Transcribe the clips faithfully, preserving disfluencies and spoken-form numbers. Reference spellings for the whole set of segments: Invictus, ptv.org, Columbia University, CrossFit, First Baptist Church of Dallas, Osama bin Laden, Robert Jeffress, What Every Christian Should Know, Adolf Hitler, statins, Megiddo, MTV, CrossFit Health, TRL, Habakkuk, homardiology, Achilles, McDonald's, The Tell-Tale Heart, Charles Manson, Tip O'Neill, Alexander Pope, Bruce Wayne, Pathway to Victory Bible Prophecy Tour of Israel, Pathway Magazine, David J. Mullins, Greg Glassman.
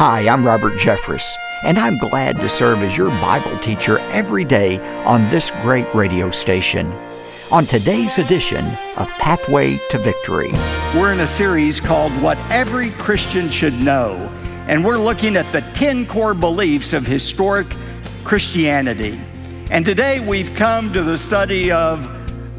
Hi, I'm Robert Jeffress, and I'm glad to serve as your Bible teacher every day on this great radio station. On today's edition of Pathway to Victory, we're in a series called What Every Christian Should Know, and we're looking at the ten core beliefs of historic Christianity. And today we've come to the study of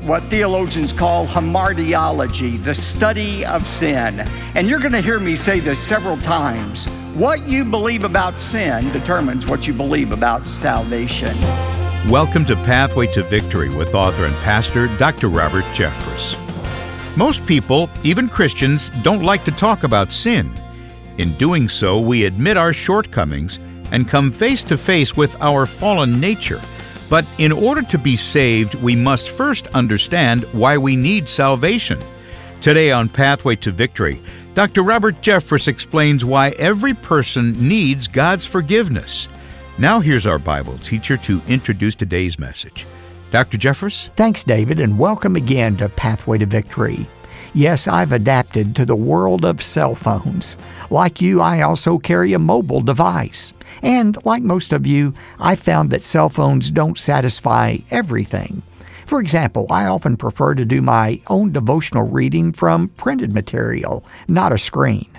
what theologians call homardiology, the study of sin. And you're going to hear me say this several times. What you believe about sin determines what you believe about salvation. Welcome to Pathway to Victory with author and pastor Doctor Robert Jeffress. Most people, even Christians, don't like to talk about sin. In doing so, we admit our shortcomings and come face to face with our fallen nature. But in order to be saved, we must first understand why we need salvation. Today on Pathway to Victory, Doctor Robert Jeffress explains why every person needs God's forgiveness. Now here's our Bible teacher to introduce today's message. Doctor Jeffress? Thanks, David, and welcome again to Pathway to Victory. Yes, I've adapted to the world of cell phones. Like you, I also carry a mobile device. And like most of you, I found that cell phones don't satisfy everything. For example, I often prefer to do my own devotional reading from printed material, not a screen.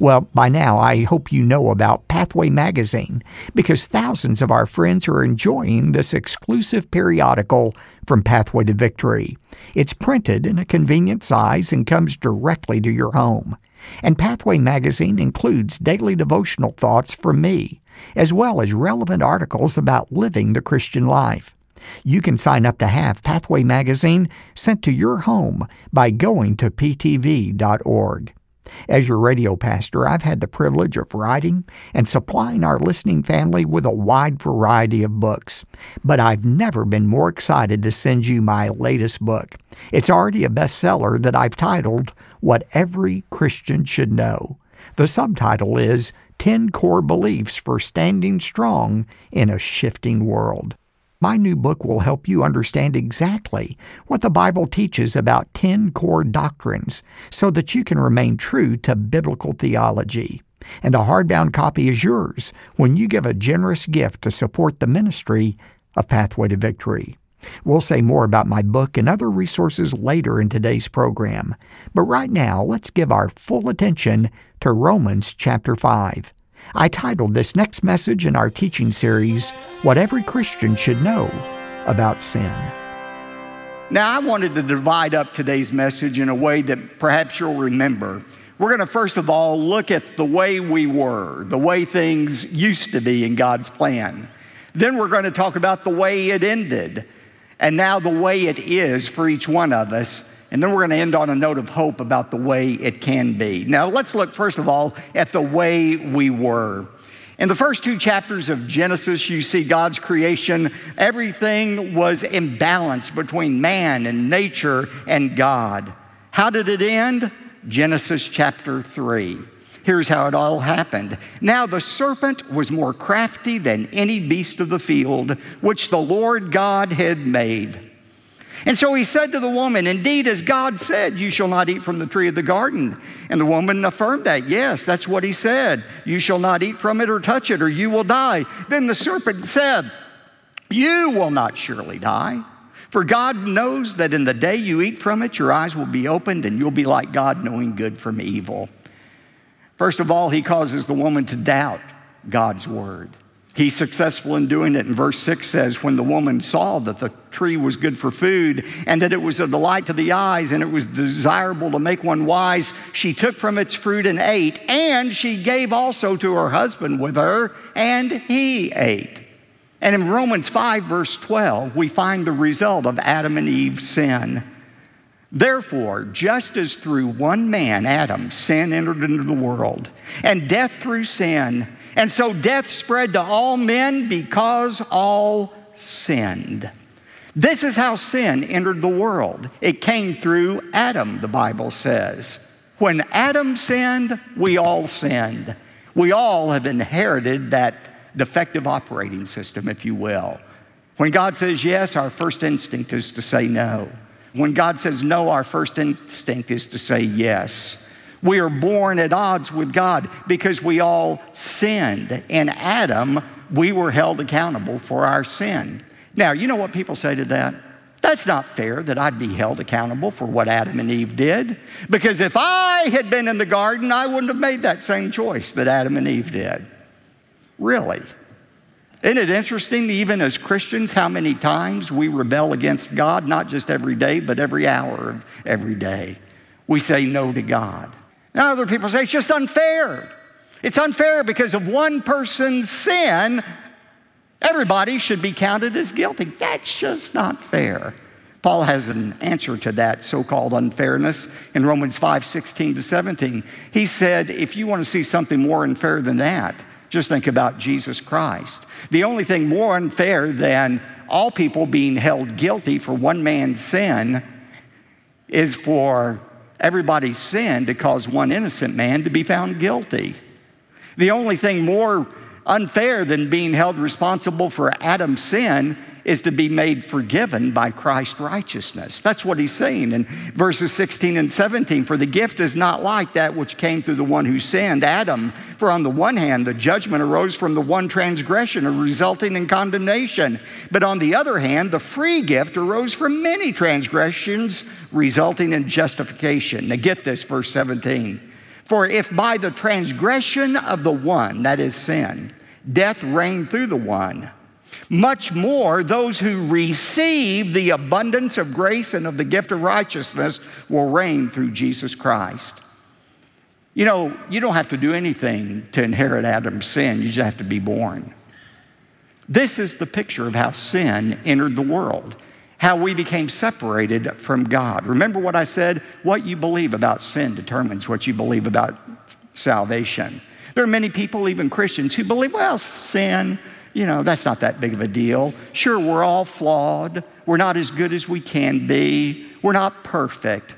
Well, by now, I hope you know about Pathway Magazine, because thousands of our friends are enjoying this exclusive periodical from Pathway to Victory. It's printed in a convenient size and comes directly to your home. And Pathway Magazine includes daily devotional thoughts from me, as well as relevant articles about living the Christian life. You can sign up to have Pathway Magazine sent to your home by going to p t v dot org. As your radio pastor, I've had the privilege of writing and supplying our listening family with a wide variety of books, but I've never been more excited to send you my latest book. It's already a bestseller that I've titled, What Every Christian Should Know. The subtitle is ten Core Beliefs for Standing Strong in a Shifting World. My new book will help you understand exactly what the Bible teaches about ten core doctrines so that you can remain true to biblical theology. And a hardbound copy is yours when you give a generous gift to support the ministry of Pathway to Victory. We'll say more about my book and other resources later in today's program. But right now, let's give our full attention to Romans chapter five. I titled this next message in our teaching series, What Every Christian Should Know About Sin. Now, I wanted to divide up today's message in a way that perhaps you'll remember. We're going to, first of all, look at the way we were, the way things used to be in God's plan. Then we're going to talk about the way it ended, and now the way it is for each one of us. And then we're going to end on a note of hope about the way it can be. Now, let's look, first of all, at the way we were. In the first two chapters of Genesis, you see God's creation. Everything was in balance between man and nature and God. How did it end? Genesis chapter three. Here's how it all happened. Now the serpent was more crafty than any beast of the field, which the Lord God had made. And so he said to the woman, "Indeed, as God said, you shall not eat from the tree of the garden." And the woman affirmed that. Yes, that's what he said. You shall not eat from it or touch it, or you will die. Then the serpent said, "You will not surely die. For God knows that in the day you eat from it, your eyes will be opened, and you'll be like God, knowing good from evil." First of all, he causes the woman to doubt God's word. He's successful in doing it. And verse six says, when the woman saw that the tree was good for food and that it was a delight to the eyes and it was desirable to make one wise, she took from its fruit and ate, and she gave also to her husband with her, and he ate. And in Romans five, verse twelve, we find the result of Adam and Eve's sin. Therefore, just as through one man, Adam, sin entered into the world, and death through sin, and so death spread to all men because all sinned. This is how sin entered the world. It came through Adam, the Bible says. When Adam sinned, we all sinned. We all have inherited that defective operating system, if you will. When God says yes, our first instinct is to say no. When God says no, our first instinct is to say yes. We are born at odds with God because we all sinned. In Adam, we were held accountable for our sin. Now, you know what people say to that? That's not fair that I'd be held accountable for what Adam and Eve did, because if I had been in the garden, I wouldn't have made that same choice that Adam and Eve did. Really? Isn't it interesting, even as Christians, how many times we rebel against God, not just every day, but every hour of every day? We say no to God. Now other people say, it's just unfair. It's unfair because of one person's sin, everybody should be counted as guilty. That's just not fair. Paul has an answer to that so-called unfairness in Romans five, sixteen to seventeen. He said, if you want to see something more unfair than that, just think about Jesus Christ. The only thing more unfair than all people being held guilty for one man's sin is for everybody's sin to cause one innocent man to be found guilty. The only thing more unfair than being held responsible for Adam's sin is to be made forgiven by Christ's righteousness. That's what he's saying in verses sixteen and seventeen. For the gift is not like that which came through the one who sinned, Adam. For on the one hand, the judgment arose from the one transgression, resulting in condemnation. But on the other hand, the free gift arose from many transgressions, resulting in justification. Now get this, verse seventeen. For if by the transgression of the one, that is sin, death reigned through the one, much more, those who receive the abundance of grace and of the gift of righteousness will reign through Jesus Christ. You know, you don't have to do anything to inherit Adam's sin. You just have to be born. This is the picture of how sin entered the world, how we became separated from God. Remember what I said? What you believe about sin determines what you believe about salvation. There are many people, even Christians, who believe, well, sin, you know, that's not that big of a deal. Sure, we're all flawed. We're not as good as we can be. We're not perfect.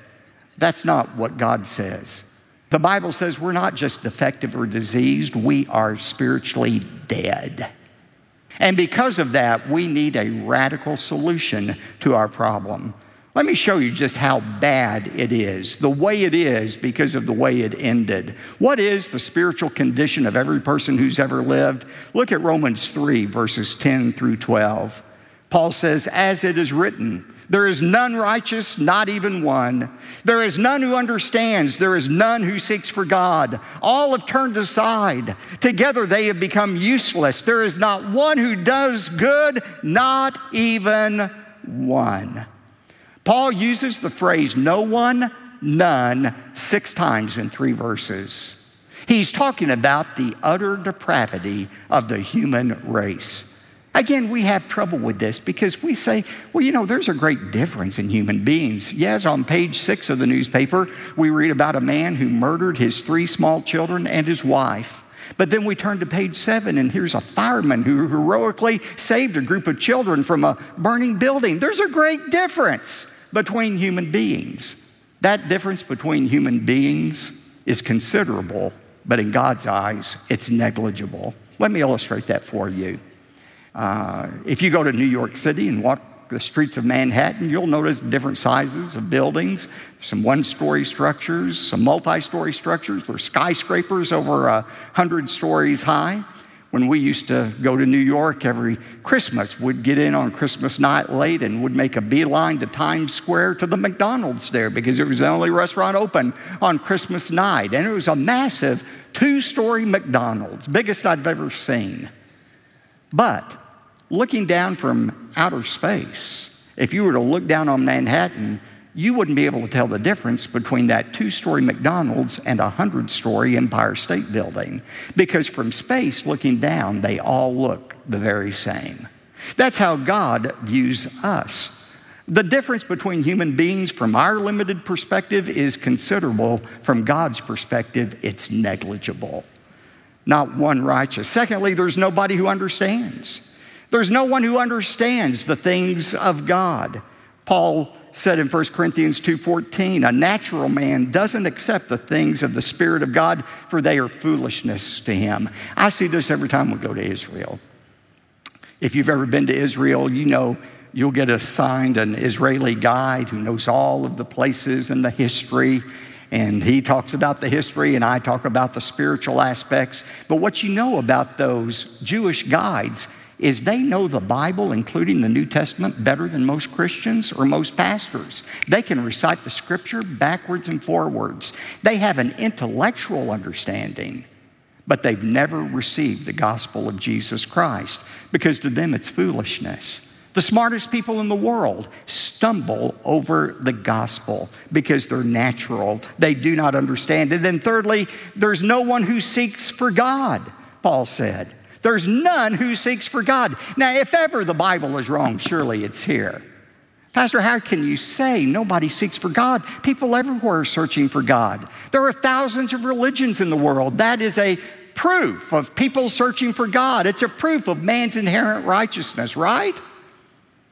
That's not what God says. The Bible says we're not just defective or diseased. We are spiritually dead. And because of that, we need a radical solution to our problem. Let me show you just how bad it is, the way it is because of the way it ended. What is the spiritual condition of every person who's ever lived? Look at Romans three, verses ten through twelve. Paul says, as it is written, there is none righteous, not even one. There is none who understands. There is none who seeks for God. All have turned aside. Together they have become useless. There is not one who does good, not even one. Paul uses the phrase, no one, none, six times in three verses. He's talking about the utter depravity of the human race. Again, we have trouble with this because we say, well, you know, there's a great difference in human beings. Yes, on page six of the newspaper, we read about a man who murdered his three small children and his wife. But then we turn to page seven, and here's a fireman who heroically saved a group of children from a burning building. There's a great difference between human beings. That difference between human beings is considerable, but in God's eyes, it's negligible. Let me illustrate that for you. Uh, if you go to New York City and walk the streets of Manhattan, you'll notice different sizes of buildings, some one-story structures, some multi-story structures, or skyscrapers over a hundred stories high. When we used to go to New York every Christmas, we'd get in on Christmas night late and would make a beeline to Times Square to the McDonald's there because it was the only restaurant open on Christmas night. And it was a massive two-story McDonald's, biggest I've ever seen. But looking down from outer space, if you were to look down on Manhattan, you wouldn't be able to tell the difference between that two-story McDonald's and a hundred-story Empire State Building, because from space looking down, they all look the very same. That's how God views us. The difference between human beings from our limited perspective is considerable. From God's perspective, it's negligible. Not one righteous. Secondly, there's nobody who understands. There's no one who understands the things of God. Paul said in First Corinthians two fourteen, a natural man doesn't accept the things of the Spirit of God, for they are foolishness to him. I see this every time we go to Israel. If you've ever been to Israel, you know you'll get assigned an Israeli guide who knows all of the places and the history. and he talks about the history and I talk about the spiritual aspects. But what you know about those Jewish guides is they know the Bible, including the New Testament, better than most Christians or most pastors. They can recite the scripture backwards and forwards. They have an intellectual understanding, but they've never received the gospel of Jesus Christ because to them it's foolishness. The smartest people in the world stumble over the gospel because they're natural. They do not understand it. And then thirdly, there's no one who seeks for God, Paul said. There's none who seeks for God. Now, if ever the Bible is wrong, surely it's here. Pastor, how can you say nobody seeks for God? People everywhere are searching for God. There are thousands of religions in the world. That is a proof of people searching for God. It's a proof of man's inherent righteousness, right?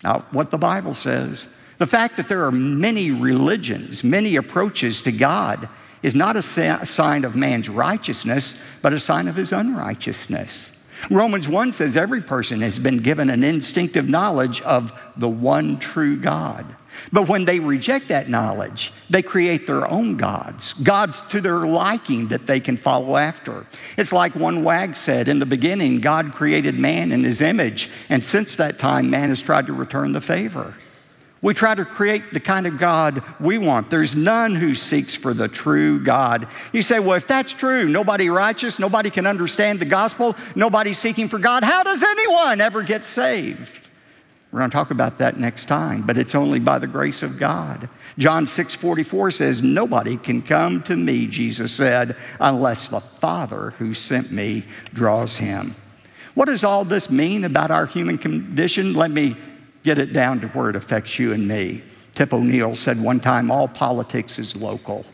Not what the Bible says. The fact that there are many religions, many approaches to God is not a sign of man's righteousness, but a sign of his unrighteousness. Romans one says every person has been given an instinctive knowledge of the one true God. But when they reject that knowledge, they create their own gods, gods to their liking that they can follow after. It's like one wag said, in the beginning, God created man in his image, and since that time, man has tried to return the favor. We try to create the kind of God we want. There's none who seeks for the true God. You say, well, if that's true, nobody righteous, nobody can understand the gospel, nobody seeking for God, how does anyone ever get saved? We're going to talk about that next time, but it's only by the grace of God. John six forty-four says, nobody can come to me, Jesus said, unless the Father who sent me draws him. What does all this mean about our human condition? Let me get it down to where it affects you and me. Tip O'Neill said one time, all politics is local,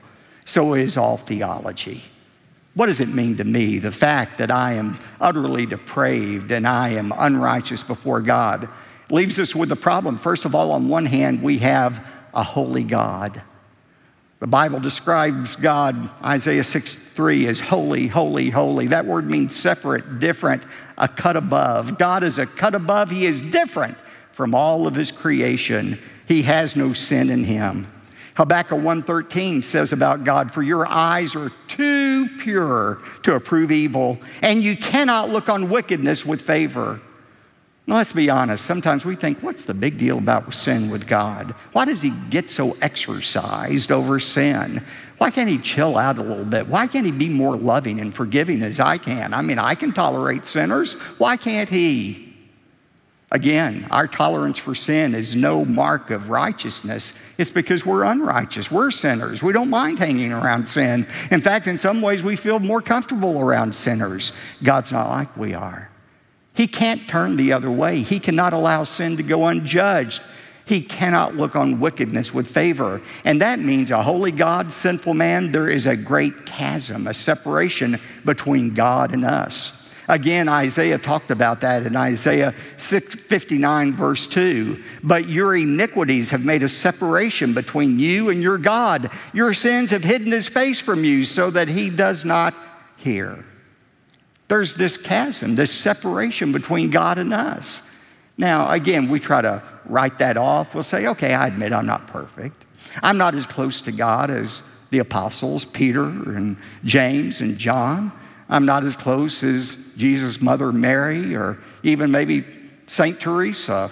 so is all theology. What does it mean to me, the fact that I am utterly depraved and I am unrighteous before God? Leaves us with the problem. First of all, on one hand, we have a holy God. The Bible describes God, Isaiah six three, as holy, holy, holy. That word means separate, different, a cut above. God is a cut above. He is different from all of his creation. He has no sin in him. Habakkuk one thirteen says about God, for your eyes are too pure to approve evil, and you cannot look on wickedness with favor. Now, let's be honest. Sometimes we think, what's the big deal about sin with God? Why does he get so exercised over sin? Why can't he chill out a little bit? Why can't he be more loving and forgiving as I can? I mean, I can tolerate sinners. Why can't he? Again, our tolerance for sin is no mark of righteousness. It's because we're unrighteous. We're sinners. We don't mind hanging around sin. In fact, in some ways, we feel more comfortable around sinners. God's not like we are. He can't turn the other way. He cannot allow sin to go unjudged. He cannot look on wickedness with favor. And that means a holy God, sinful man, there is a great chasm, a separation between God and us. Again, Isaiah talked about that in Isaiah fifty-nine, verse two. But your iniquities have made a separation between you and your God. Your sins have hidden his face from you so that he does not hear. There's this chasm, this separation between God and us. Now, again, we try to write that off. We'll say, okay, I admit I'm not perfect. I'm not as close to God as the apostles, Peter and James and John. I'm not as close as Jesus' mother, Mary, or even maybe Saint Teresa.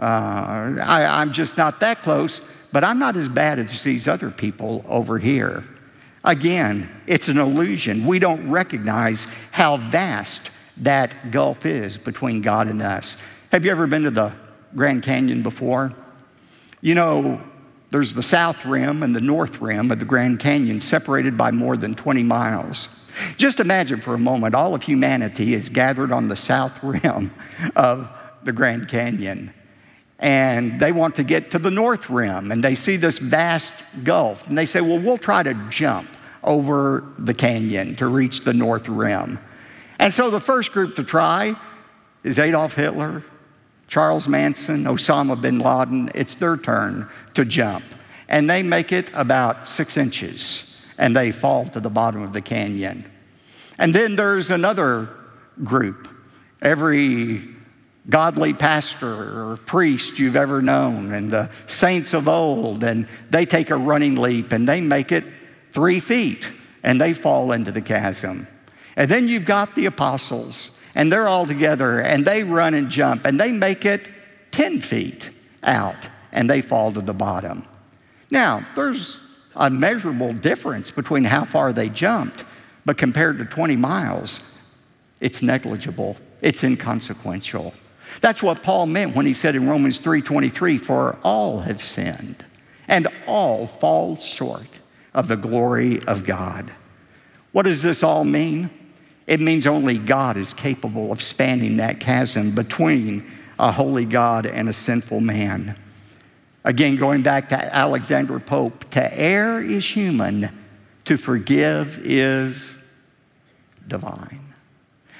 Uh, I, I'm just not that close, but I'm not as bad as these other people over here. Again, it's an illusion. We don't recognize how vast that gulf is between God and us. Have you ever been to the Grand Canyon before? You know, there's the south rim and the north rim of the Grand Canyon separated by more than twenty miles. Just imagine for a moment, all of humanity is gathered on the south rim of the Grand Canyon. And they want to get to the north rim, and they see this vast gulf. And they say, well, we'll try to jump over the canyon to reach the north rim. And so the first group to try is Adolf Hitler, Charles Manson, Osama bin Laden. It's their turn to jump. And they make it about six inches, and they fall to the bottom of the canyon. And then there's another group. Every godly pastor or priest you've ever known and the saints of old, and they take a running leap and they make it three feet, and they fall into the chasm. And then you've got the apostles, and they're all together, and they run and jump, and they make it ten feet out, and they fall to the bottom. Now, there's a measurable difference between how far they jumped, but compared to twenty miles, it's negligible. It's inconsequential. That's what Paul meant when he said in Romans three twenty-three, "For all have sinned, and all fall short of the glory of God." What does this all mean? It means only God is capable of spanning that chasm between a holy God and a sinful man. Again, going back to Alexander Pope, to err is human, to forgive is divine.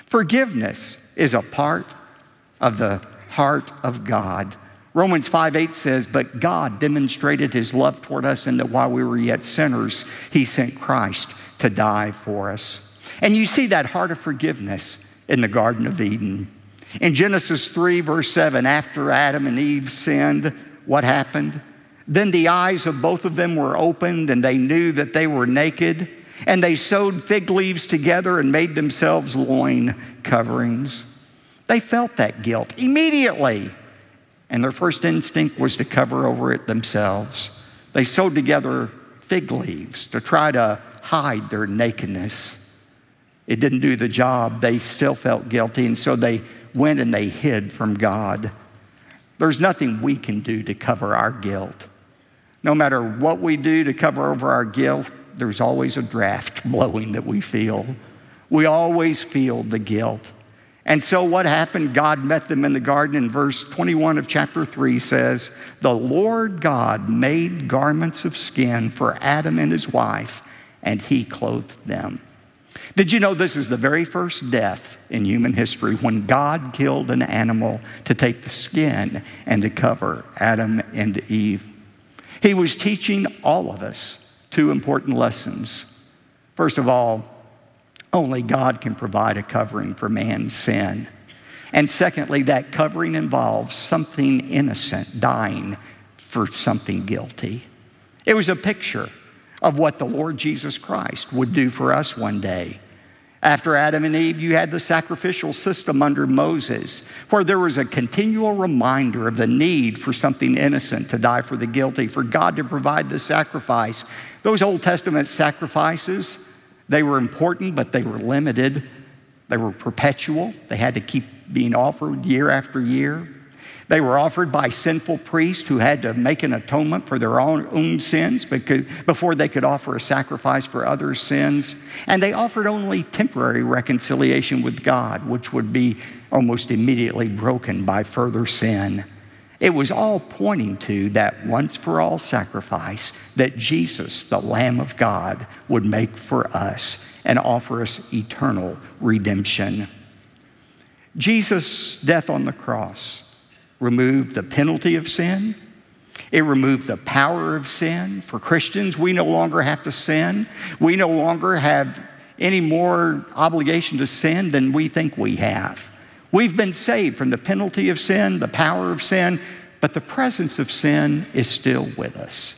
Forgiveness is a part of the heart of God. Romans five eight says, "But God demonstrated his love toward us in that while we were yet sinners, he sent Christ to die for us." And you see that heart of forgiveness in the Garden of Eden. In Genesis three, verse seven, after Adam and Eve sinned, what happened? "Then the eyes of both of them were opened, and they knew that they were naked, and they sewed fig leaves together and made themselves loin coverings." They felt that guilt immediately, and their first instinct was to cover over it themselves. They sewed together fig leaves to try to hide their nakedness. It didn't do the job. They still felt guilty, and so they went and they hid from God. There's nothing we can do to cover our guilt. No matter what we do to cover over our guilt, there's always a draft blowing that we feel. We always feel the guilt. And so what happened? God met them in the garden. In verse twenty-one of chapter three says, "The Lord God made garments of skin for Adam and his wife, and he clothed them." Did you know this is the very first death in human history when God killed an animal to take the skin and to cover Adam and Eve? He was teaching all of us two important lessons. First of all, only God can provide a covering for man's sin. And secondly, that covering involves something innocent dying for something guilty. It was a picture of what the Lord Jesus Christ would do for us one day. After Adam and Eve, you had the sacrificial system under Moses, where there was a continual reminder of the need for something innocent to die for the guilty, for God to provide the sacrifice. Those Old Testament sacrifices, they were important, but they were limited. They were perpetual. They had to keep being offered year after year. They were offered by sinful priests who had to make an atonement for their own, own sins before they could offer a sacrifice for other sins. And they offered only temporary reconciliation with God, which would be almost immediately broken by further sin. It was all pointing to that once-for-all sacrifice that Jesus, the Lamb of God, would make for us and offer us eternal redemption. Jesus' death on the cross removed the penalty of sin. It removed the power of sin. For Christians, we no longer have to sin. We no longer have any more obligation to sin than we think we have. We've been saved from the penalty of sin, the power of sin, but the presence of sin is still with us.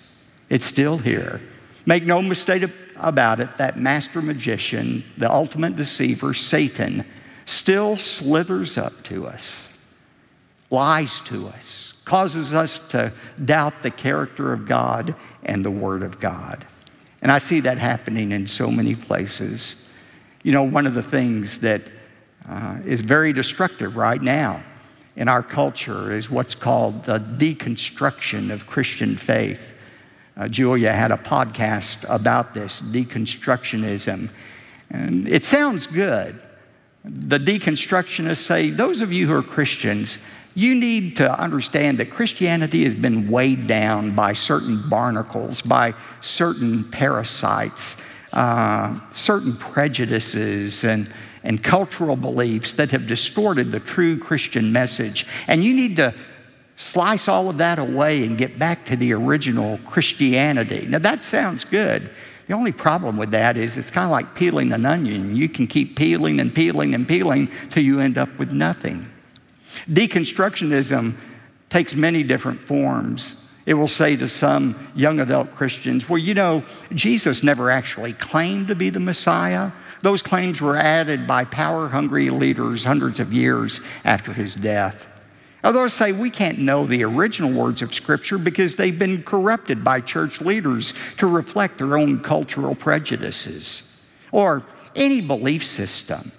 It's still here. Make no mistake about it, that master magician, the ultimate deceiver, Satan, still slithers up to us, lies to us, causes us to doubt the character of God and the Word of God. And I see that happening in so many places. You know, one of the things that uh, is very destructive right now in our culture is what's called the deconstruction of Christian faith. Uh, Julia had a podcast about this, deconstructionism. And it sounds good. The deconstructionists say, those of you who are Christians, you need to understand that Christianity has been weighed down by certain barnacles, by certain parasites, uh, certain prejudices and, and cultural beliefs that have distorted the true Christian message. And you need to slice all of that away and get back to the original Christianity. Now, that sounds good. The only problem with that is it's kind of like peeling an onion. You can keep peeling and peeling and peeling till you end up with nothing. Deconstructionism takes many different forms. It will say to some young adult Christians, well, you know, Jesus never actually claimed to be the Messiah. Those claims were added by power-hungry leaders hundreds of years after his death. Others say we can't know the original words of Scripture because they've been corrupted by church leaders to reflect their own cultural prejudices. Or any belief system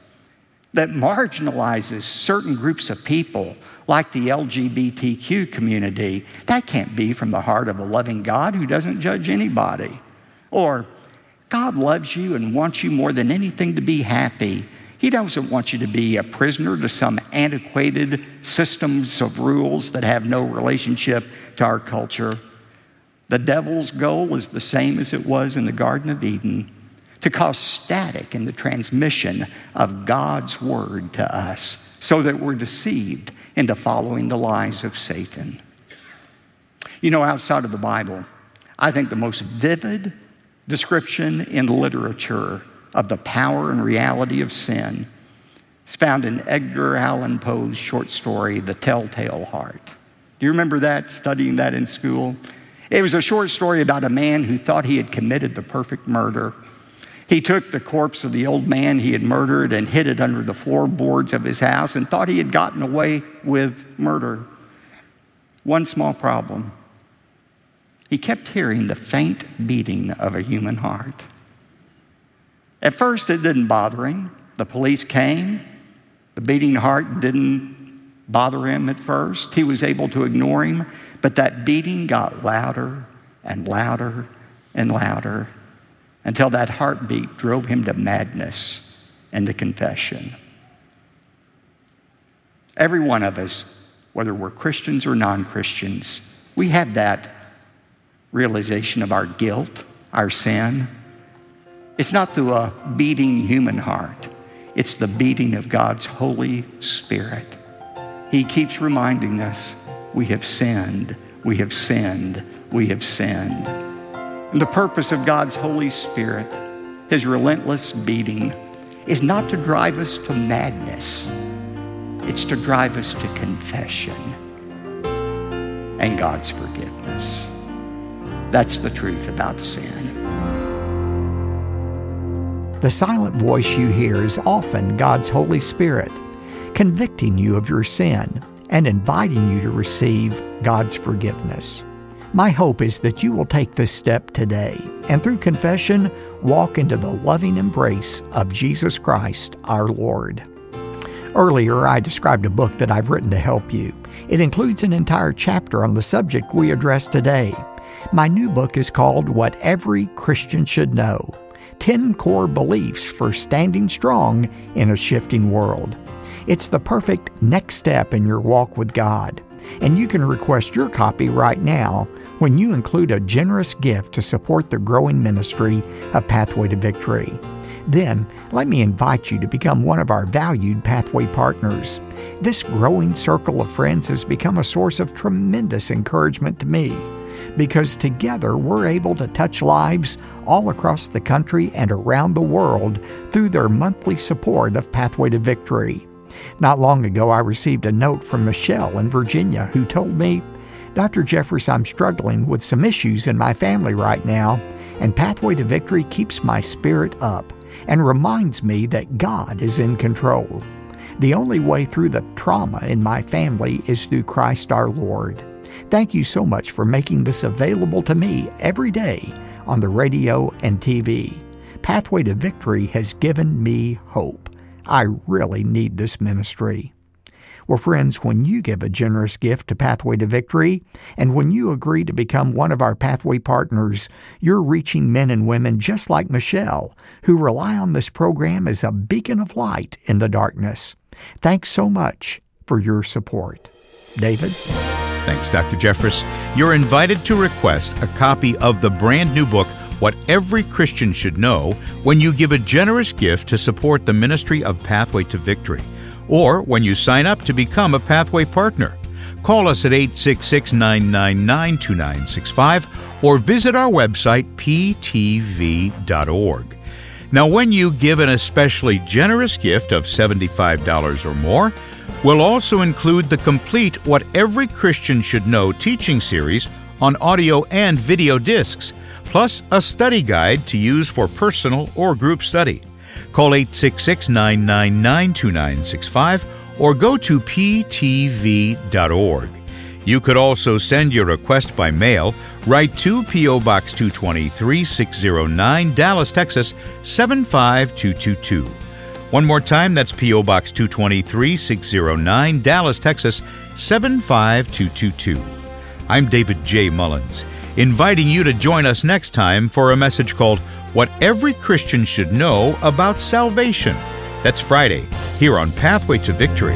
that marginalizes certain groups of people, like the L G B T Q community, that can't be from the heart of a loving God who doesn't judge anybody. Or, God loves you and wants you more than anything to be happy. He doesn't want you to be a prisoner to some antiquated systems of rules that have no relationship to our culture. The devil's goal is the same as it was in the Garden of Eden, to cause static in the transmission of God's word to us so that we're deceived into following the lies of Satan. You know, outside of the Bible, I think the most vivid description in literature of the power and reality of sin is found in Edgar Allan Poe's short story, The Tell-Tale Heart. Do you remember that, studying that in school? It was a short story about a man who thought he had committed the perfect murder. He took the corpse of the old man he had murdered and hid it under the floorboards of his house and thought he had gotten away with murder. One small problem. He kept hearing the faint beating of a human heart. At first, it didn't bother him. The police came. The beating heart didn't bother him at first. He was able to ignore him, but that beating got louder and louder and louder, until that heartbeat drove him to madness and to confession. Every one of us, whether we're Christians or non-Christians, we have that realization of our guilt, our sin. It's not through a beating human heart. It's the beating of God's Holy Spirit. He keeps reminding us, we have sinned, we have sinned, we have sinned. And the purpose of God's Holy Spirit, his relentless beating, is not to drive us to madness. It's to drive us to confession and God's forgiveness. That's the truth about sin. The silent voice you hear is often God's Holy Spirit, convicting you of your sin and inviting you to receive God's forgiveness. My hope is that you will take this step today and through confession, walk into the loving embrace of Jesus Christ, our Lord. Earlier, I described a book that I've written to help you. It includes an entire chapter on the subject we address today. My new book is called What Every Christian Should Know, ten Core Beliefs for Standing Strong in a Shifting World. It's the perfect next step in your walk with God. And you can request your copy right now when you include a generous gift to support the growing ministry of Pathway to Victory. Then, let me invite you to become one of our valued Pathway partners. This growing circle of friends has become a source of tremendous encouragement to me, because together we're able to touch lives all across the country and around the world through their monthly support of Pathway to Victory. Not long ago, I received a note from Michelle in Virginia who told me, Doctor Jeffress, I'm struggling with some issues in my family right now, and Pathway to Victory keeps my spirit up and reminds me that God is in control. The only way through the trauma in my family is through Christ our Lord. Thank you so much for making this available to me every day on the radio and T V. Pathway to Victory has given me hope. I really need this ministry. Well, friends, when you give a generous gift to Pathway to Victory, and when you agree to become one of our Pathway partners, you're reaching men and women just like Michelle, who rely on this program as a beacon of light in the darkness. Thanks so much for your support. David? Thanks, Doctor Jeffress. You're invited to request a copy of the brand new book, What Every Christian Should Know, when you give a generous gift to support the ministry of Pathway to Victory, or when you sign up to become a Pathway partner. Call us at eight six six, nine nine nine, two nine six five or visit our website, p t v dot org. Now, when you give an especially generous gift of seventy-five dollars or more, we'll also include the complete What Every Christian Should Know teaching series on audio and video discs, plus a study guide to use for personal or group study. Call eight six six, nine nine nine, two nine six five or go to p t v dot org. You could also send your request by mail, right to P O. Box two two three, six zero nine, Dallas, Texas seven five two two two. One more time, that's P O. Box two two three, six zero nine, Dallas, Texas seven five two two two. I'm David J. Mullins, inviting you to join us next time for a message called What Every Christian Should Know About Salvation. That's Friday, here on Pathway to Victory.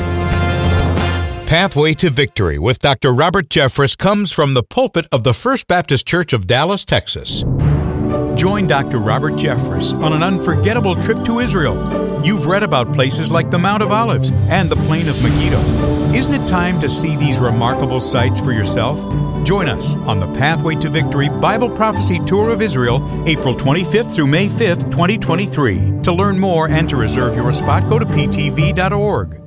Pathway to Victory with Doctor Robert Jeffress comes from the pulpit of the First Baptist Church of Dallas, Texas. Join Doctor Robert Jeffress on an unforgettable trip to Israel. You've read about places like the Mount of Olives and the Plain of Megiddo. Isn't it time to see these remarkable sights for yourself? Join us on the Pathway to Victory Bible Prophecy Tour of Israel, April twenty-fifth through May fifth, twenty twenty-three. To learn more and to reserve your spot, go to p t v dot org.